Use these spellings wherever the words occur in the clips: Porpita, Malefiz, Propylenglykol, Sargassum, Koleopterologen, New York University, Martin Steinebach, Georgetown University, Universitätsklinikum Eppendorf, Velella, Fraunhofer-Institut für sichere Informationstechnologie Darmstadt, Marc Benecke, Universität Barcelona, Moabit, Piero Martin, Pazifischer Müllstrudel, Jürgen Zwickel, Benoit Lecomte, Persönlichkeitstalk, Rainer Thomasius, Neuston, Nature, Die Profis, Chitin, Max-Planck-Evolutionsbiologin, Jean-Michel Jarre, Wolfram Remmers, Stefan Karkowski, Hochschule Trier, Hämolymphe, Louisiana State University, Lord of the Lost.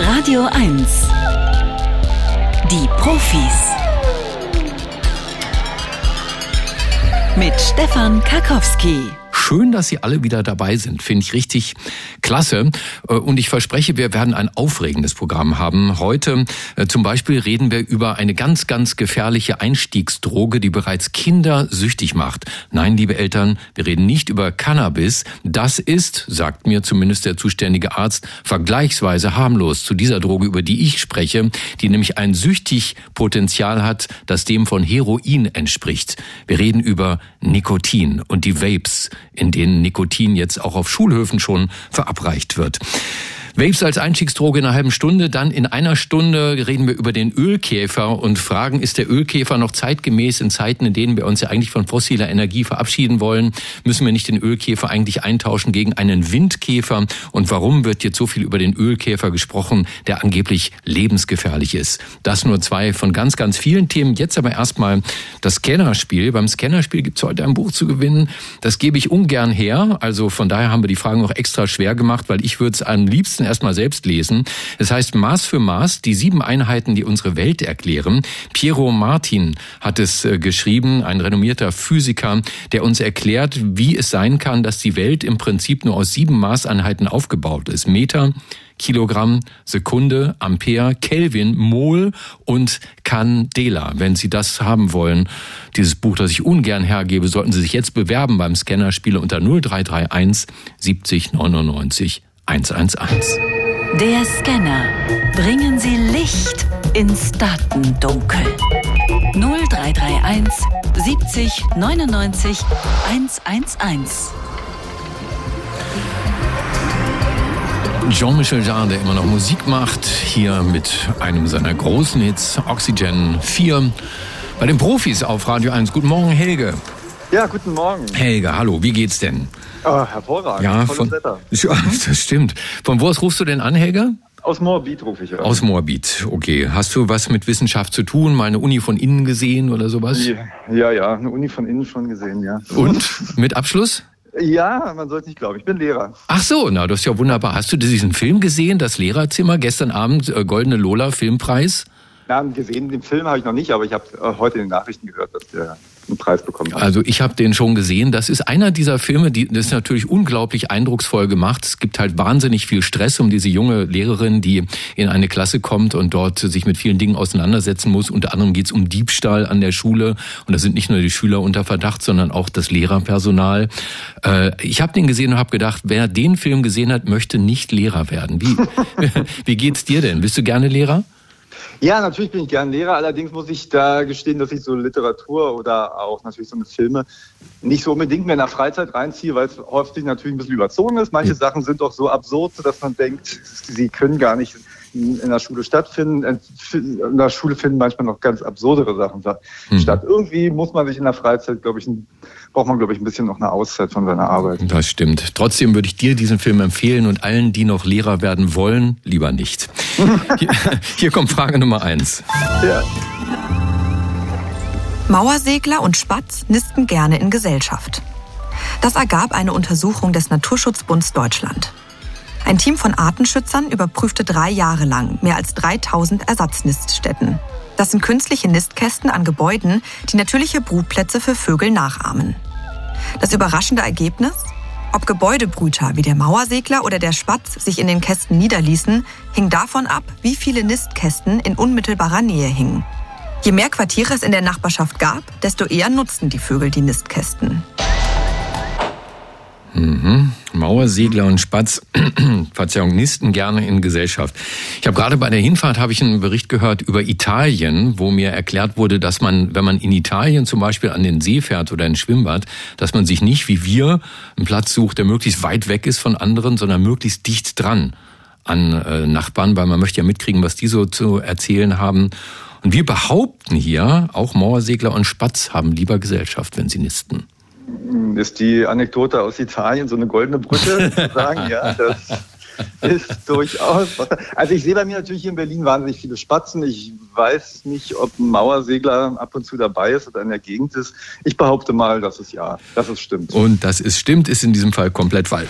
Radio 1. Die Profis. Mit Stefan Karkowski. Schön, dass Sie alle wieder dabei sind. Finde ich richtig klasse. Und ich verspreche, wir werden ein aufregendes Programm haben. Heute zum Beispiel reden wir über eine ganz, ganz gefährliche Einstiegsdroge, die bereits Kinder süchtig macht. Nein, liebe Eltern, wir reden nicht über Cannabis. Das ist, sagt mir zumindest der zuständige Arzt, vergleichsweise harmlos zu dieser Droge, über die ich spreche, die nämlich ein Süchtigpotenzial hat, das dem von Heroin entspricht. Wir reden über Nikotin und die Vapes, in denen Nikotin jetzt auch auf Schulhöfen schon verabreicht wird. Vapes als Einstiegsdroge in einer halben Stunde, dann in einer Stunde reden wir über den Ölkäfer und fragen, ist der Ölkäfer noch zeitgemäß in Zeiten, in denen wir uns ja eigentlich von fossiler Energie verabschieden wollen? Müssen wir nicht den Ölkäfer eigentlich eintauschen gegen einen Windkäfer? Und warum wird jetzt so viel über den Ölkäfer gesprochen, der angeblich lebensgefährlich ist? Das nur zwei von ganz, ganz vielen Themen. Jetzt aber erstmal das Scannerspiel. Beim Scannerspiel gibt es heute ein Buch zu gewinnen. Das gebe ich ungern her. Also von daher haben wir die Fragen auch extra schwer gemacht, weil ich würde es am liebsten erstmal selbst lesen. Es heißt Maß für Maß, die 7 Einheiten, die unsere Welt erklären. Piero Martin hat es geschrieben, ein renommierter Physiker, der uns erklärt, wie es sein kann, dass die Welt im Prinzip nur aus 7 Maßeinheiten aufgebaut ist. Meter, Kilogramm, Sekunde, Ampere, Kelvin, Mol und Candela. Wenn Sie das haben wollen, dieses Buch, das ich ungern hergebe, sollten Sie sich jetzt bewerben beim Scannerspiele unter 0331 70 99 111. Der Scanner. Bringen Sie Licht ins Datendunkel. 0331 70 99 111. Jean-Michel Jarre, der immer noch Musik macht, hier mit einem seiner großen Hits, Oxygen 4, bei den Profis auf Radio 1. Guten Morgen, Helge. Ja, guten Morgen. Helge, hallo, wie geht's denn? Oh, hervorragend, ja, tolles Wetter. Ja, das stimmt. Von wo aus rufst du denn an, Helge? Aus Moabit rufe ich an. Aus Moabit, okay. Hast du was mit Wissenschaft zu tun? Mal eine Uni von innen gesehen oder sowas? Ja, eine Uni von innen schon gesehen, ja. Und? Mit Abschluss? Ja, man soll es nicht glauben. Ich bin Lehrer. Ach so, na, das ist ja wunderbar. Hast du diesen Film gesehen, das Lehrerzimmer? Gestern Abend, Goldene Lola, Filmpreis? Na, gesehen, den Film habe ich noch nicht, aber ich habe heute in den Nachrichten gehört, dass der einen Preis bekommen hat. Also ich habe den schon gesehen. Das ist einer dieser Filme, die das natürlich unglaublich eindrucksvoll gemacht. Es gibt halt wahnsinnig viel Stress um diese junge Lehrerin, die in eine Klasse kommt und dort sich mit vielen Dingen auseinandersetzen muss. Unter anderem geht es um Diebstahl an der Schule. Und da sind nicht nur die Schüler unter Verdacht, sondern auch das Lehrerpersonal. Ich habe den gesehen und habe gedacht, wer den Film gesehen hat, möchte nicht Lehrer werden. Wie geht's dir denn? Bist du gerne Lehrer? Ja, natürlich bin ich gern Lehrer, allerdings muss ich da gestehen, dass ich so Literatur oder auch natürlich so eine Filme nicht so unbedingt mehr in der Freizeit reinziehe, weil es häufig natürlich ein bisschen überzogen ist. Manche Sachen sind doch so absurd, dass man denkt, sie können gar nicht in der Schule stattfinden. In der Schule finden manchmal noch ganz absurdere Sachen statt. Irgendwie muss man sich in der Freizeit, braucht man, glaube ich, ein bisschen noch eine Auszeit von seiner Arbeit. Das stimmt. Trotzdem würde ich dir diesen Film empfehlen und allen, die noch Lehrer werden wollen, lieber nicht. Hier kommt Frage Nummer 1. Ja. Mauersegler und Spatz nisten gerne in Gesellschaft. Das ergab eine Untersuchung des Naturschutzbunds Deutschland. Ein Team von Artenschützern überprüfte 3 Jahre lang mehr als 3000 Ersatzniststätten. Das sind künstliche Nistkästen an Gebäuden, die natürliche Brutplätze für Vögel nachahmen. Das überraschende Ergebnis? Ob Gebäudebrüter wie der Mauersegler oder der Spatz sich in den Kästen niederließen, hing davon ab, wie viele Nistkästen in unmittelbarer Nähe hingen. Je mehr Quartiere es in der Nachbarschaft gab, desto eher nutzten die Vögel die Nistkästen. Mhm. Mauersegler und Spatz, Verzeihung, nisten gerne in Gesellschaft. Ich habe gerade bei der Hinfahrt einen Bericht gehört über Italien, wo mir erklärt wurde, dass man, wenn man in Italien zum Beispiel an den See fährt oder ein Schwimmbad, dass man sich nicht wie wir einen Platz sucht, der möglichst weit weg ist von anderen, sondern möglichst dicht dran an Nachbarn, weil man möchte ja mitkriegen, was die so zu erzählen haben. Und wir behaupten hier, auch Mauersegler und Spatz haben lieber Gesellschaft, wenn sie nisten. Ist die Anekdote aus Italien so eine goldene Brücke zu sagen? Ja, das ist durchaus. Also ich sehe bei mir natürlich hier in Berlin wahnsinnig viele Spatzen. Ich weiß nicht, ob ein Mauersegler ab und zu dabei ist oder in der Gegend ist. Ich behaupte mal, dass es ja, dass es stimmt. Und dass es stimmt, ist in diesem Fall komplett falsch.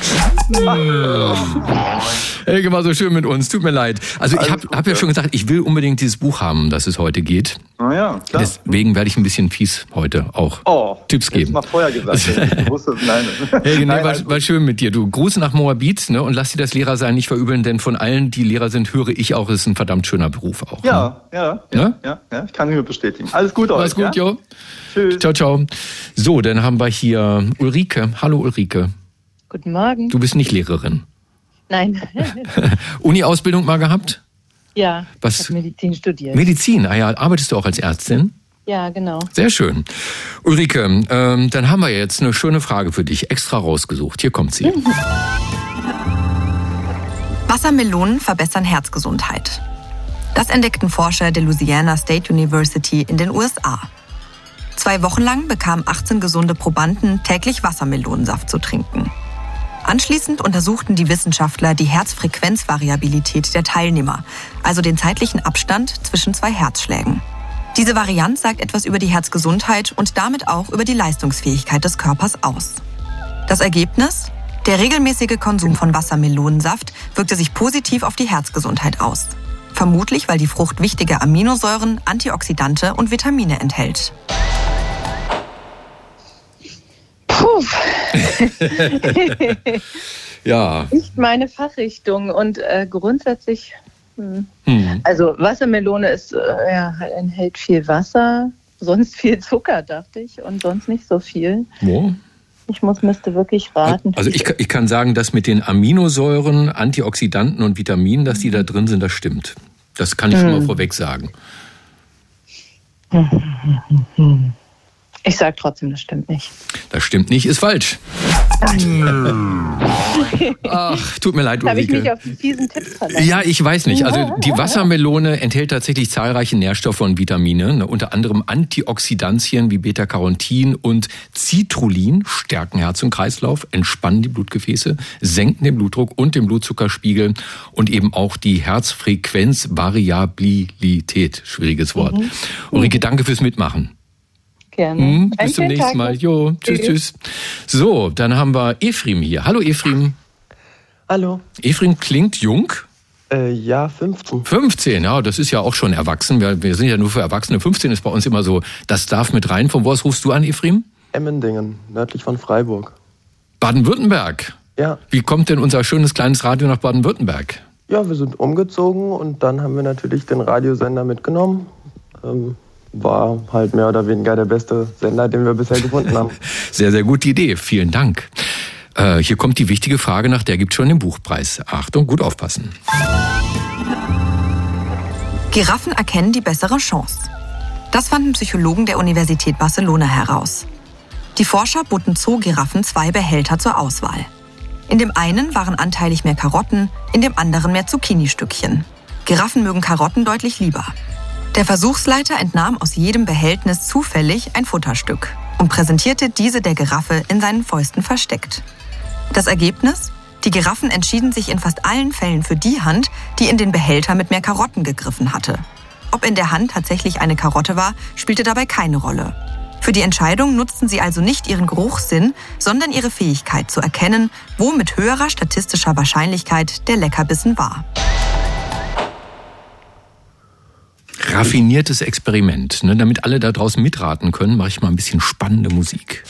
Helge war so schön mit uns, tut mir leid. Also ich habe ja schon gesagt, ich will unbedingt dieses Buch haben, das es heute geht. Na ja, klar. Deswegen werde ich ein bisschen fies heute auch Tipps geben. Mal vorher gesagt, ich wusste es. Nein. Helge, nein, war schön mit dir. Du, Gruß nach Moabit, ne, und lass dir das Lehrersein nicht verübeln, denn von allen, die Lehrer sind, höre ich auch, es ist ein verdammt schöner Beruf auch. Ja, ne? Ja, ich kann es nur bestätigen. Alles gut euch. Alles gut, ja? Jo. Tschüss. Ciao, ciao. So, dann haben wir hier Ulrike. Hallo Ulrike. Guten Morgen. Du bist nicht Lehrerin. Nein. Uni-Ausbildung mal gehabt? Ja, ich habe Medizin studiert. Medizin, arbeitest du auch als Ärztin? Ja, genau. Sehr schön. Ulrike, dann haben wir jetzt eine schöne Frage für dich, extra rausgesucht. Hier kommt sie. Wassermelonen verbessern Herzgesundheit. Das entdeckten Forscher der Louisiana State University in den USA. 2 Wochen lang bekamen 18 gesunde Probanden täglich Wassermelonensaft zu trinken. Anschließend untersuchten die Wissenschaftler die Herzfrequenzvariabilität der Teilnehmer, also den zeitlichen Abstand zwischen 2 Herzschlägen. Diese Varianz sagt etwas über die Herzgesundheit und damit auch über die Leistungsfähigkeit des Körpers aus. Das Ergebnis? Der regelmäßige Konsum von Wassermelonensaft wirkte sich positiv auf die Herzgesundheit aus. Vermutlich, weil die Frucht wichtige Aminosäuren, Antioxidante und Vitamine enthält. Puh. Ja. Nicht meine Fachrichtung und grundsätzlich, also Wassermelone ist, enthält viel Wasser, sonst viel Zucker, dachte ich, und sonst nicht so viel. Wo? Ich müsste wirklich raten. Also ich kann sagen, dass mit den Aminosäuren, Antioxidanten und Vitaminen, dass die da drin sind, das stimmt. Das kann ich schon mal vorweg sagen. Ich sage trotzdem, das stimmt nicht. Das stimmt nicht, ist falsch. Ach, tut mir leid, Ulrike. Habe ich mich auf diesen Tipps verlassen? Ja, ich weiß nicht. Also die Wassermelone enthält tatsächlich zahlreiche Nährstoffe und Vitamine, unter anderem Antioxidantien wie Beta-Carotin und Citrullin, stärken Herz und Kreislauf, entspannen die Blutgefäße, senken den Blutdruck und den Blutzuckerspiegel und eben auch die Herzfrequenzvariabilität. Schwieriges Wort. Ulrike, danke fürs Mitmachen. Bis zum nächsten Mal. Jo, tschüss, tschüss. So, dann haben wir Efrim hier. Hallo Efrim. Hallo. Efrim klingt jung. Ja, 15. 15, ja, das ist ja auch schon erwachsen. Wir sind ja nur für Erwachsene. 15 ist bei uns immer so, das darf mit rein. Von wo aus rufst du an, Efrim? Emmendingen, nördlich von Freiburg. Baden-Württemberg? Ja. Wie kommt denn unser schönes kleines Radio nach Baden-Württemberg? Ja, wir sind umgezogen und dann haben wir natürlich den Radiosender mitgenommen. War halt mehr oder weniger der beste Sender, den wir bisher gefunden haben. Sehr, sehr gute Idee. Vielen Dank. Hier kommt die wichtige Frage, nach der gibt es schon den Buchpreis. Achtung, gut aufpassen. Giraffen erkennen die bessere Chance. Das fanden Psychologen der Universität Barcelona heraus. Die Forscher boten Zoogiraffen 2 Behälter zur Auswahl. In dem einen waren anteilig mehr Karotten, in dem anderen mehr Zucchini-Stückchen. Giraffen mögen Karotten deutlich lieber. Der Versuchsleiter entnahm aus jedem Behältnis zufällig ein Futterstück und präsentierte diese der Giraffe in seinen Fäusten versteckt. Das Ergebnis? Die Giraffen entschieden sich in fast allen Fällen für die Hand, die in den Behälter mit mehr Karotten gegriffen hatte. Ob in der Hand tatsächlich eine Karotte war, spielte dabei keine Rolle. Für die Entscheidung nutzten sie also nicht ihren Geruchssinn, sondern ihre Fähigkeit zu erkennen, wo mit höherer statistischer Wahrscheinlichkeit der Leckerbissen war. Raffiniertes Experiment. Ne? Damit alle da draußen mitraten können, mache ich mal ein bisschen spannende Musik.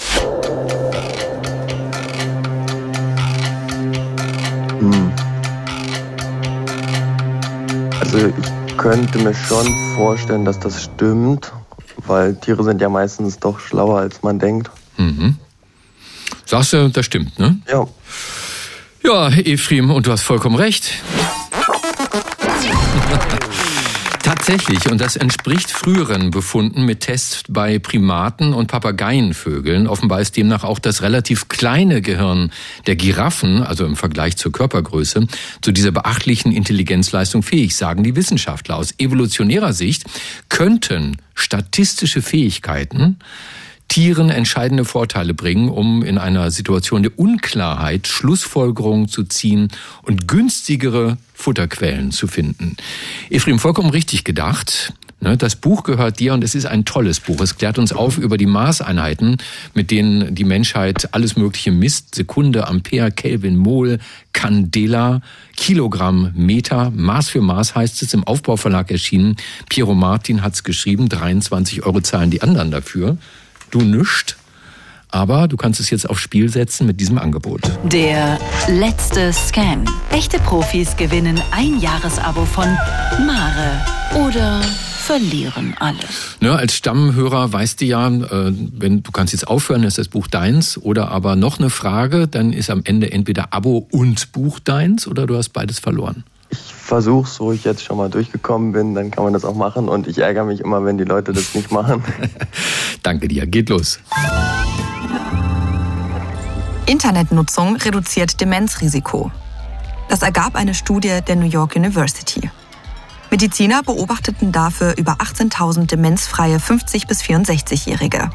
Also ich könnte mir schon vorstellen, dass das stimmt, weil Tiere sind ja meistens doch schlauer, als man denkt. Mhm. Sagst du, das stimmt, ne? Ja. Ja, Efrim, und du hast vollkommen recht. Tatsächlich, und das entspricht früheren Befunden mit Tests bei Primaten und Papageienvögeln. Offenbar ist demnach auch das relativ kleine Gehirn der Giraffen, also im Vergleich zur Körpergröße, zu dieser beachtlichen Intelligenzleistung fähig, sagen die Wissenschaftler. Aus evolutionärer Sicht könnten statistische Fähigkeiten Tieren entscheidende Vorteile bringen, um in einer Situation der Unklarheit Schlussfolgerungen zu ziehen und günstigere Futterquellen zu finden. Efrim, vollkommen richtig gedacht. Das Buch gehört dir und es ist ein tolles Buch. Es klärt uns auf über die Maßeinheiten, mit denen die Menschheit alles Mögliche misst. Sekunde, Ampere, Kelvin, Mol, Candela, Kilogramm, Meter, Maß für Maß heißt es, im Aufbauverlag erschienen. Piero Martin hat es geschrieben, 23 € zahlen die anderen dafür. Du nischt, aber du kannst es jetzt aufs Spiel setzen mit diesem Angebot. Der letzte Scan. Echte Profis gewinnen ein Jahresabo von Mare oder verlieren alles. Ne, als Stammhörer weißt du ja, wenn du kannst jetzt aufhören, ist das Buch deins oder aber noch eine Frage, dann ist am Ende entweder Abo und Buch deins oder du hast beides verloren. Ich versuche, so ich jetzt schon mal durchgekommen bin, dann kann man das auch machen und ich ärgere mich immer, wenn die Leute das nicht machen. Danke dir, geht los. Internetnutzung reduziert Demenzrisiko. Das ergab eine Studie der New York University. Mediziner beobachteten dafür über 18.000 demenzfreie 50- bis 64-Jährige.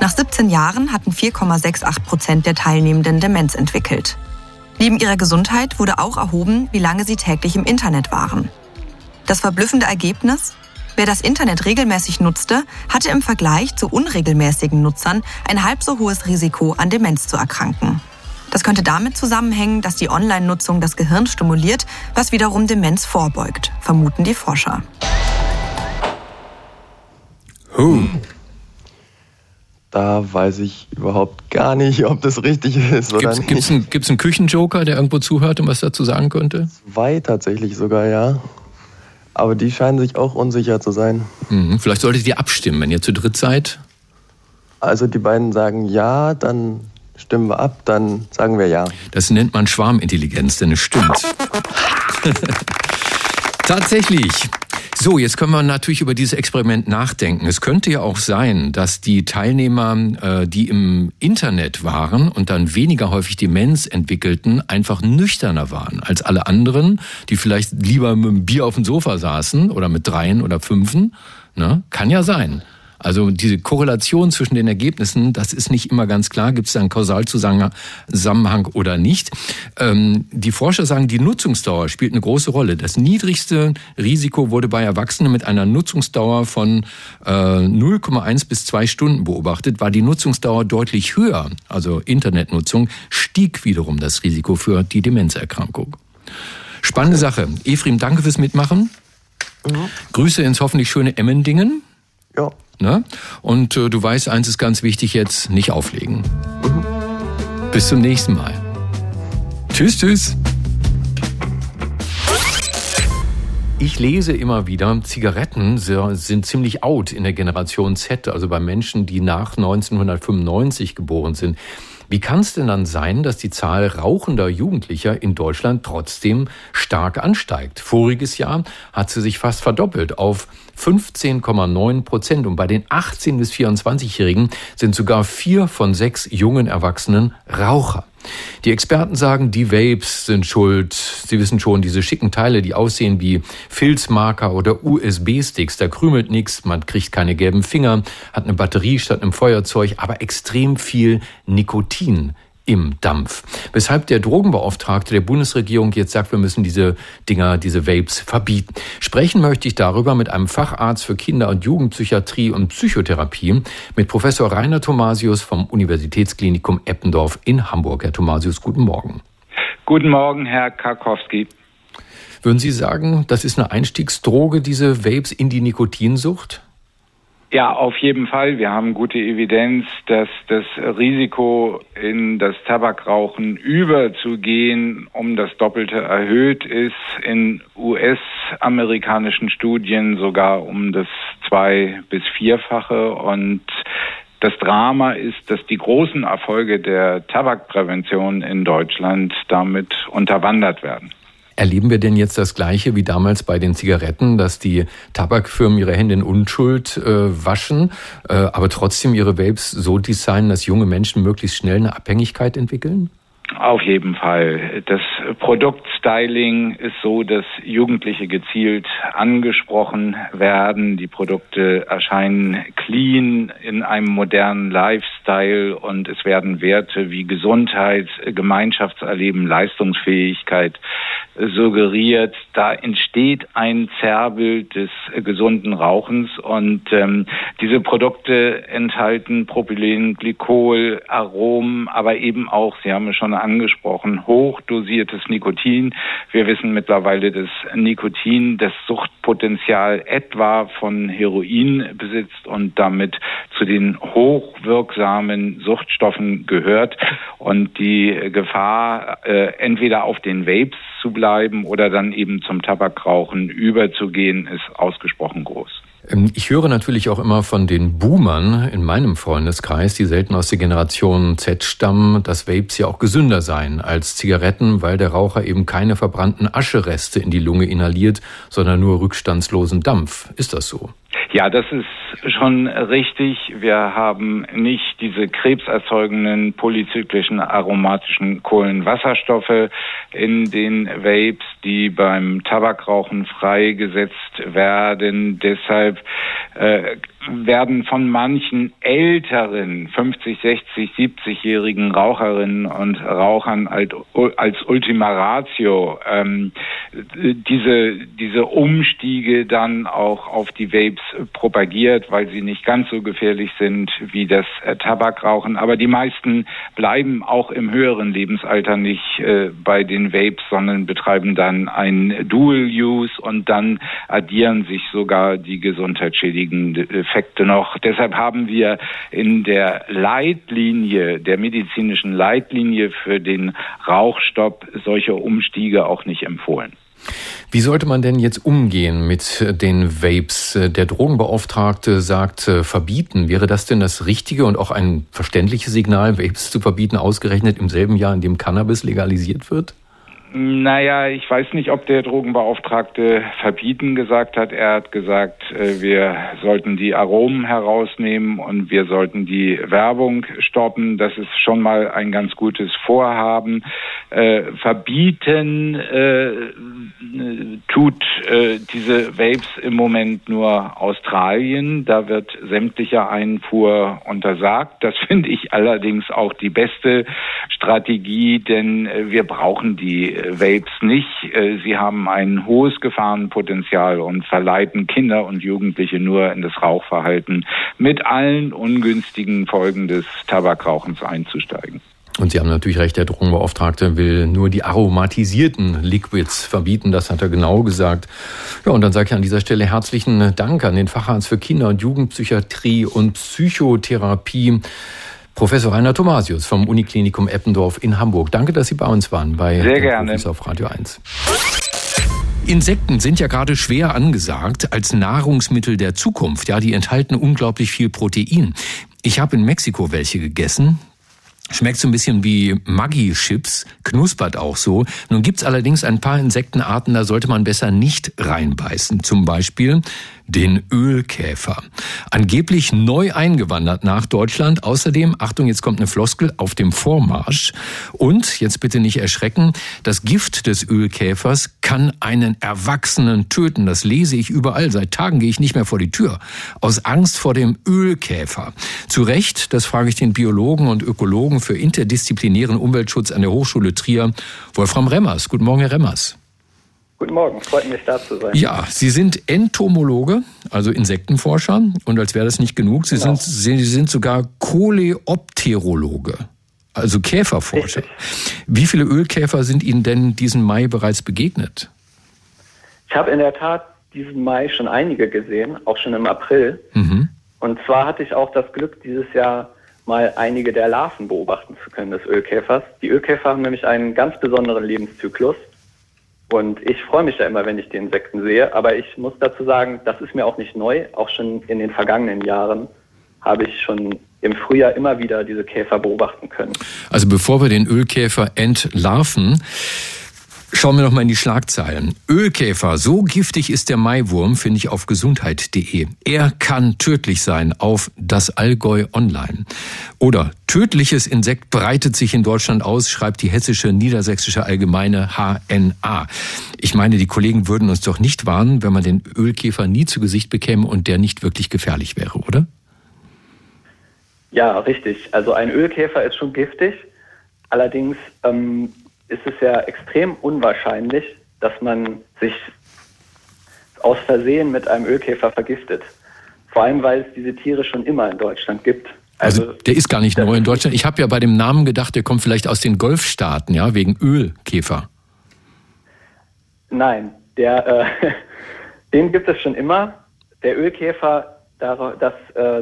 Nach 17 Jahren hatten 4,68% der Teilnehmenden Demenz entwickelt. Neben ihrer Gesundheit wurde auch erhoben, wie lange sie täglich im Internet waren. Das verblüffende Ergebnis? Wer das Internet regelmäßig nutzte, hatte im Vergleich zu unregelmäßigen Nutzern ein halb so hohes Risiko, an Demenz zu erkranken. Das könnte damit zusammenhängen, dass die Online-Nutzung das Gehirn stimuliert, was wiederum Demenz vorbeugt, vermuten die Forscher. Da weiß ich überhaupt gar nicht, ob das richtig ist oder nicht. Gibt's einen Küchenjoker, der irgendwo zuhört und was dazu sagen könnte? 2 tatsächlich sogar, ja. Aber die scheinen sich auch unsicher zu sein. Vielleicht solltet ihr abstimmen, wenn ihr zu dritt seid. Also die beiden sagen ja, dann stimmen wir ab, dann sagen wir ja. Das nennt man Schwarmintelligenz, denn es stimmt. Tatsächlich. So, jetzt können wir natürlich über dieses Experiment nachdenken. Es könnte ja auch sein, dass die Teilnehmer, die im Internet waren und dann weniger häufig Demenz entwickelten, einfach nüchterner waren als alle anderen, die vielleicht lieber mit einem Bier auf dem Sofa saßen oder mit 3 oder 5. Ne? Kann ja sein. Also diese Korrelation zwischen den Ergebnissen, das ist nicht immer ganz klar. Gibt es da einen Kausalzusammenhang oder nicht? Die Forscher sagen, die Nutzungsdauer spielt eine große Rolle. Das niedrigste Risiko wurde bei Erwachsenen mit einer Nutzungsdauer von 0,1 bis 2 Stunden beobachtet. War die Nutzungsdauer deutlich höher, also Internetnutzung, stieg wiederum das Risiko für die Demenzerkrankung. Spannende Sache. Efrim, danke fürs Mitmachen. Ja. Grüße ins hoffentlich schöne Emmendingen. Ja. Ne? Und du weißt, eins ist ganz wichtig jetzt, nicht auflegen. Bis zum nächsten Mal. Tschüss, tschüss. Ich lese immer wieder, Zigaretten sind ziemlich out in der Generation Z, also bei Menschen, die nach 1995 geboren sind. Wie kann es denn dann sein, dass die Zahl rauchender Jugendlicher in Deutschland trotzdem stark ansteigt? Voriges Jahr hat sie sich fast verdoppelt auf 15,9%. Und bei den 18- bis 24-Jährigen sind sogar 4 von 6 jungen Erwachsenen Raucher. Die Experten sagen, die Vapes sind schuld. Sie wissen schon, diese schicken Teile, die aussehen wie Filzmarker oder USB-Sticks. Da krümelt nichts, man kriegt keine gelben Finger, hat eine Batterie statt einem Feuerzeug, aber extrem viel Nikotin im Dampf. Weshalb der Drogenbeauftragte der Bundesregierung jetzt sagt, wir müssen diese Dinger, diese Vapes verbieten. Sprechen möchte ich darüber mit einem Facharzt für Kinder- und Jugendpsychiatrie und Psychotherapie, mit Professor Rainer Thomasius vom Universitätsklinikum Eppendorf in Hamburg. Herr Thomasius, guten Morgen. Guten Morgen, Herr Karkowski. Würden Sie sagen, das ist eine Einstiegsdroge, diese Vapes in die Nikotinsucht? Ja, auf jeden Fall. Wir haben gute Evidenz, dass das Risiko, in das Tabakrauchen überzugehen, um das Doppelte erhöht ist. In US-amerikanischen Studien sogar um das 2- bis 4-fache. Und das Drama ist, dass die großen Erfolge der Tabakprävention in Deutschland damit unterwandert werden. Erleben wir denn jetzt das Gleiche wie damals bei den Zigaretten, dass die Tabakfirmen ihre Hände in Unschuld waschen, aber trotzdem ihre Vapes so designen, dass junge Menschen möglichst schnell eine Abhängigkeit entwickeln? Auf jeden Fall. Das Produktstyling ist so, dass Jugendliche gezielt angesprochen werden. Die Produkte erscheinen clean in einem modernen Lifestyle und es werden Werte wie Gesundheit, Gemeinschaftserleben, Leistungsfähigkeit suggeriert. Da entsteht ein Zerrbild des gesunden Rauchens und diese Produkte enthalten Propylenglykol, Aromen, aber eben auch, Sie haben es schon angesprochen, hochdosiertes Nikotin. Wir wissen mittlerweile, dass Nikotin das Suchtpotenzial etwa von Heroin besitzt und damit zu den hochwirksamen Suchtstoffen gehört. Und die Gefahr, entweder auf den Vapes zu bleiben oder dann eben zum Tabakrauchen überzugehen, ist ausgesprochen groß. Ich höre natürlich auch immer von den Boomern in meinem Freundeskreis, die selten aus der Generation Z stammen, dass Vapes ja auch gesünder seien als Zigaretten, weil der Raucher eben keine verbrannten Aschereste in die Lunge inhaliert, sondern nur rückstandslosen Dampf. Ist das so? Ja, das ist schon richtig. Wir haben nicht diese krebserzeugenden polyzyklischen aromatischen Kohlenwasserstoffe in den Vapes, die beim Tabakrauchen freigesetzt werden. Deshalb werden von manchen älteren 50-, 60-, 70-jährigen Raucherinnen und Rauchern als Ultima Ratio diese Umstiege dann auch auf die Vapes propagiert, weil sie nicht ganz so gefährlich sind wie das Tabakrauchen. Aber die meisten bleiben auch im höheren Lebensalter nicht bei den Vapes, sondern betreiben dann ein Dual-Use und dann addieren sich sogar die gesundheitsschädigenden Effekte noch. Deshalb haben wir in der Leitlinie, der medizinischen Leitlinie für den Rauchstopp solche Umstiege auch nicht empfohlen. Wie sollte man denn jetzt umgehen mit den Vapes? Der Drogenbeauftragte sagt, verbieten. Wäre das denn das richtige und auch ein verständliches Signal, Vapes zu verbieten, ausgerechnet im selben Jahr, in dem Cannabis legalisiert wird? Naja, ich weiß nicht, ob der Drogenbeauftragte verbieten gesagt hat. Er hat gesagt, wir sollten die Aromen herausnehmen und wir sollten die Werbung stoppen. Das ist schon mal ein ganz gutes Vorhaben. Verbieten tut diese Vapes im Moment nur Australien. Da wird sämtliche Einfuhr untersagt. Das finde ich allerdings auch die beste Strategie, denn wir brauchen die Vapes nicht. Sie haben ein hohes Gefahrenpotenzial und verleiten Kinder und Jugendliche nur in das Rauchverhalten mit allen ungünstigen Folgen des Tabakrauchens einzusteigen. Und Sie haben natürlich recht, der Drogenbeauftragte will nur die aromatisierten Liquids verbieten, das hat er genau gesagt. Ja, und dann sage ich an dieser Stelle herzlichen Dank an den Facharzt für Kinder- und Jugendpsychiatrie und Psychotherapie, Professor Rainer Thomasius vom Uniklinikum Eppendorf in Hamburg. Danke, dass Sie bei uns waren bei Die Profis auf Radio 1. Insekten sind ja gerade schwer angesagt als Nahrungsmittel der Zukunft. Ja, die enthalten unglaublich viel Protein. Ich habe in Mexiko welche gegessen. Schmeckt so ein bisschen wie Maggi-Chips, knuspert auch so. Nun gibt's allerdings ein paar Insektenarten, da sollte man besser nicht reinbeißen. Zum Beispiel den Ölkäfer. Angeblich neu eingewandert nach Deutschland. Außerdem, Achtung, jetzt kommt eine Floskel, auf dem Vormarsch. Und, jetzt bitte nicht erschrecken, das Gift des Ölkäfers kann einen Erwachsenen töten. Das lese ich überall. Seit Tagen gehe ich nicht mehr vor die Tür. Aus Angst vor dem Ölkäfer. Zu Recht, das frage ich den Biologen und Ökologen für interdisziplinären Umweltschutz an der Hochschule Trier, Wolfram Remmers. Guten Morgen, Herr Remmers. Guten Morgen, freut mich, da zu sein. Ja, Sie sind Entomologe, also Insektenforscher. Und als wäre das nicht genug, Sie sind sogar Koleopterologe, also Käferforscher. Richtig. Wie viele Ölkäfer sind Ihnen denn diesen Mai bereits begegnet? Ich habe in der Tat diesen Mai schon einige gesehen, auch schon im April. Mhm. Und zwar hatte ich auch das Glück, dieses Jahr mal einige der Larven beobachten zu können des Ölkäfers. Die Ölkäfer haben nämlich einen ganz besonderen Lebenszyklus und ich freue mich ja immer, wenn ich die Insekten sehe, aber ich muss dazu sagen, das ist mir auch nicht neu. Auch schon in den vergangenen Jahren habe ich schon im Frühjahr immer wieder diese Käfer beobachten können. Also bevor wir den Ölkäfer entlarven, Schauen wir noch mal in die Schlagzeilen. Ölkäfer, so giftig ist der Maiwurm, finde ich auf gesundheit.de. Er kann tödlich sein auf das Allgäu Online. Oder tödliches Insekt breitet sich in Deutschland aus, schreibt die Hessische Niedersächsische Allgemeine HNA. Ich meine, die Kollegen würden uns doch nicht warnen, wenn man den Ölkäfer nie zu Gesicht bekäme und der nicht wirklich gefährlich wäre, oder? Ja, richtig. Also ein Ölkäfer ist schon giftig. Allerdings ist es ja extrem unwahrscheinlich, dass man sich aus Versehen mit einem Ölkäfer vergiftet. Vor allem, weil es diese Tiere schon immer in Deutschland gibt. Also der ist gar nicht neu in Deutschland. Ich habe ja bei dem Namen gedacht, der kommt vielleicht aus den Golfstaaten, ja, wegen Ölkäfer. Nein, den gibt es schon immer. Der Ölkäfer, das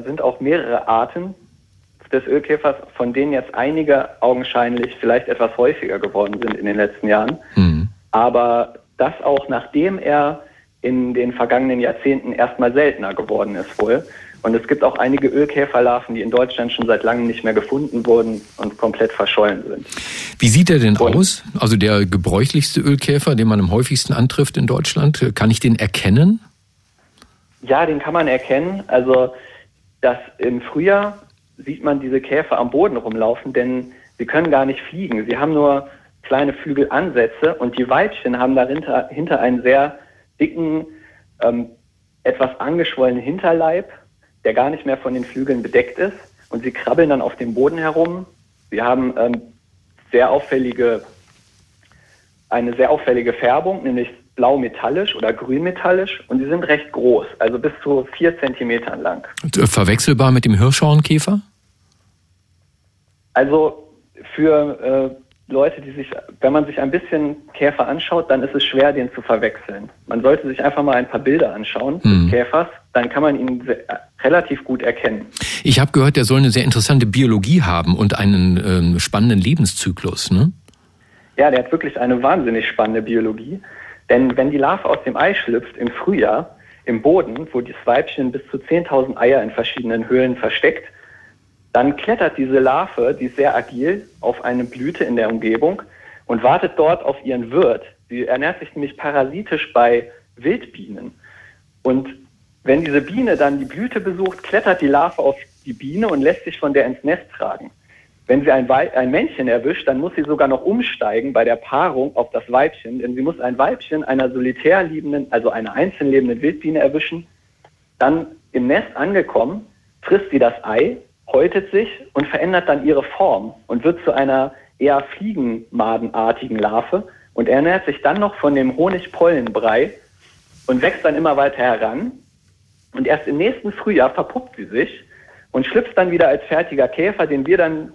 sind auch mehrere Arten des Ölkäfers, von denen jetzt einige augenscheinlich vielleicht etwas häufiger geworden sind in den letzten Jahren. Mhm. Aber das auch, nachdem er in den vergangenen Jahrzehnten erstmal seltener geworden ist wohl. Und es gibt auch einige Ölkäferlarven, die in Deutschland schon seit langem nicht mehr gefunden wurden und komplett verschollen sind. Wie sieht er denn aus? Also der gebräuchlichste Ölkäfer, den man am häufigsten antrifft in Deutschland, kann ich den erkennen? Ja, den kann man erkennen. Also das im Frühjahr sieht man diese Käfer am Boden rumlaufen, denn sie können gar nicht fliegen. Sie haben nur kleine Flügelansätze und die Weibchen haben dahinter einen sehr dicken, etwas angeschwollenen Hinterleib, der gar nicht mehr von den Flügeln bedeckt ist. Und sie krabbeln dann auf dem Boden herum. Sie haben eine sehr auffällige Färbung, nämlich blau-metallisch oder grün-metallisch, und sie sind recht groß, also bis zu 4 Zentimetern lang. Verwechselbar mit dem Hirschhornkäfer? Also für Leute, wenn man sich ein bisschen Käfer anschaut, dann ist es schwer, den zu verwechseln. Man sollte sich einfach mal ein paar Bilder anschauen des Käfers, dann kann man ihn relativ gut erkennen. Ich habe gehört, der soll eine sehr interessante Biologie haben und einen spannenden Lebenszyklus, ne? Ja, der hat wirklich eine wahnsinnig spannende Biologie. Denn wenn die Larve aus dem Ei schlüpft im Frühjahr, im Boden, wo das Weibchen bis zu 10.000 Eier in verschiedenen Höhlen versteckt, dann klettert diese Larve, die ist sehr agil, auf eine Blüte in der Umgebung und wartet dort auf ihren Wirt. Sie ernährt sich nämlich parasitisch bei Wildbienen. Und wenn diese Biene dann die Blüte besucht, klettert die Larve auf die Biene und lässt sich von der ins Nest tragen. Wenn sie ein Männchen erwischt, dann muss sie sogar noch umsteigen bei der Paarung auf das Weibchen, denn sie muss ein Weibchen einer solitär lebenden, also einer einzeln lebenden Wildbiene erwischen. Dann im Nest angekommen, frisst sie das Ei, häutet sich und verändert dann ihre Form und wird zu einer eher fliegenmadenartigen Larve und ernährt sich dann noch von dem Honigpollenbrei und wächst dann immer weiter heran. Und erst im nächsten Frühjahr verpuppt sie sich und schlüpft dann wieder als fertiger Käfer, den wir dann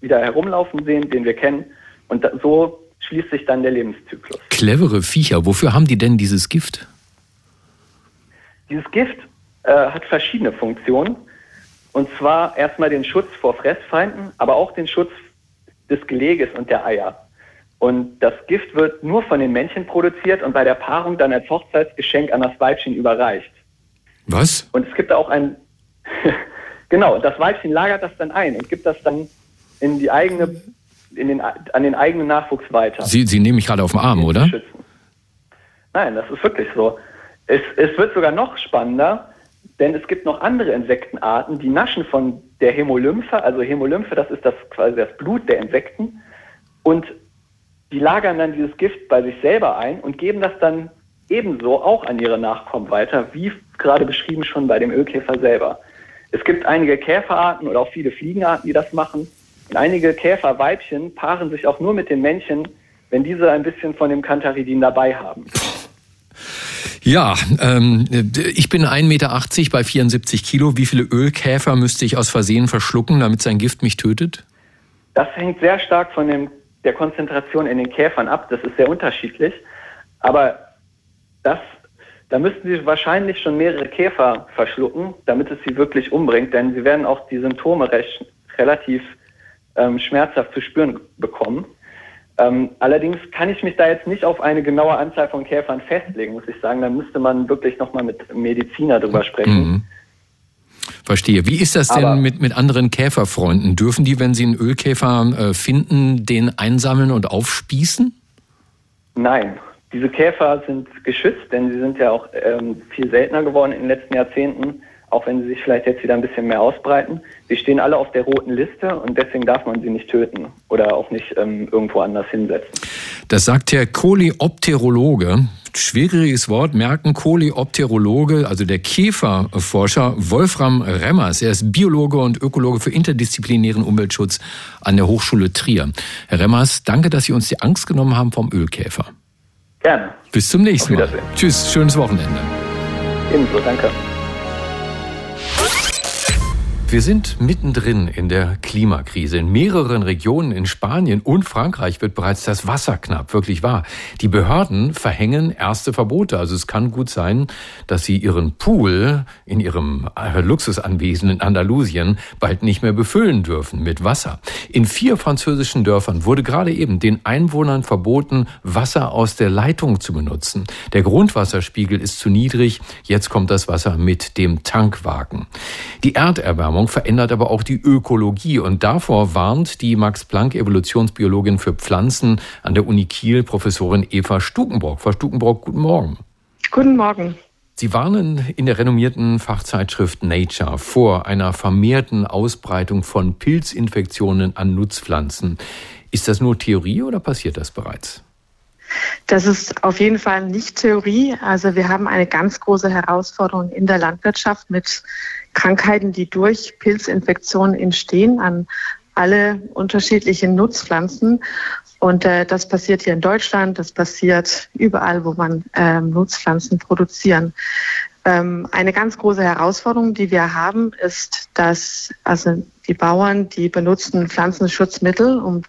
wieder herumlaufen sehen, den wir kennen. Und so schließt sich dann der Lebenszyklus. Clevere Viecher. Wofür haben die denn dieses Gift? Dieses Gift hat verschiedene Funktionen. Und zwar erstmal den Schutz vor Fressfeinden, aber auch den Schutz des Geleges und der Eier. Und das Gift wird nur von den Männchen produziert und bei der Paarung dann als Hochzeitsgeschenk an das Weibchen überreicht. Was? Und es gibt auch ein... Genau, das Weibchen lagert das dann ein und gibt das dann an den eigenen Nachwuchs weiter. Sie nehmen mich gerade auf den Arm, oder? Nein, das ist wirklich so. Es wird sogar noch spannender, denn es gibt noch andere Insektenarten, die naschen von der Hämolymphe. Also Hämolymphe, das ist quasi das Blut der Insekten. Und die lagern dann dieses Gift bei sich selber ein und geben das dann ebenso auch an ihre Nachkommen weiter, wie gerade beschrieben schon bei dem Ölkäfer selber. Es gibt einige Käferarten oder auch viele Fliegenarten, die das machen. Und einige Käferweibchen paaren sich auch nur mit den Männchen, wenn diese ein bisschen von dem Cantharidin dabei haben. Ja, ich bin 1,80 Meter bei 74 Kilo. Wie viele Ölkäfer müsste ich aus Versehen verschlucken, damit sein Gift mich tötet? Das hängt sehr stark von der Konzentration in den Käfern ab. Das ist sehr unterschiedlich. Aber da müssten sie wahrscheinlich schon mehrere Käfer verschlucken, damit es sie wirklich umbringt, denn sie werden auch die Symptome relativ schmerzhaft zu spüren bekommen. Allerdings kann ich mich da jetzt nicht auf eine genaue Anzahl von Käfern festlegen, muss ich sagen. Da müsste man wirklich nochmal mit Mediziner drüber sprechen. Mhm. Verstehe. Wie ist das denn mit anderen Käferfreunden? Dürfen die, wenn sie einen Ölkäfer finden, den einsammeln und aufspießen? Nein, diese Käfer sind geschützt, denn sie sind ja auch viel seltener geworden in den letzten Jahrzehnten, auch wenn sie sich vielleicht jetzt wieder ein bisschen mehr ausbreiten. Sie stehen alle auf der roten Liste und deswegen darf man sie nicht töten oder auch nicht irgendwo anders hinsetzen. Das sagt der Koleopterologe. Schwieriges Wort, merken, Koleopterologe, also der Käferforscher Wolfram Remmers. Er ist Biologe und Ökologe für interdisziplinären Umweltschutz an der Hochschule Trier. Herr Remmers, danke, dass Sie uns die Angst genommen haben vom Ölkäfer. Gerne. Bis zum nächsten Mal. Tschüss, schönes Wochenende. Ebenso, danke. Wir sind mittendrin in der Klimakrise. In mehreren Regionen in Spanien und Frankreich wird bereits das Wasser knapp, wirklich wahr. Die Behörden verhängen erste Verbote. Also es kann gut sein, dass sie ihren Pool in ihrem Luxusanwesen in Andalusien bald nicht mehr befüllen dürfen mit Wasser. In 4 französischen Dörfern wurde gerade eben den Einwohnern verboten, Wasser aus der Leitung zu benutzen. Der Grundwasserspiegel ist zu niedrig. Jetzt kommt das Wasser mit dem Tankwagen. Die Erderwärmung verändert aber auch die Ökologie und davor warnt die Max-Planck-Evolutionsbiologin für Pflanzen an der Uni Kiel, Professorin Eva Stukenbrock. Frau Stukenbrock, guten Morgen. Guten Morgen. Sie warnen in der renommierten Fachzeitschrift Nature vor einer vermehrten Ausbreitung von Pilzinfektionen an Nutzpflanzen. Ist das nur Theorie oder passiert das bereits? Das ist auf jeden Fall nicht Theorie. Also wir haben eine ganz große Herausforderung in der Landwirtschaft mit Krankheiten, die durch Pilzinfektionen entstehen an alle unterschiedlichen Nutzpflanzen. Und das passiert hier in Deutschland, das passiert überall, wo man Nutzpflanzen produzieren. Eine ganz große Herausforderung, die wir haben, ist, dass die Bauern, die benutzen Pflanzenschutzmittel, um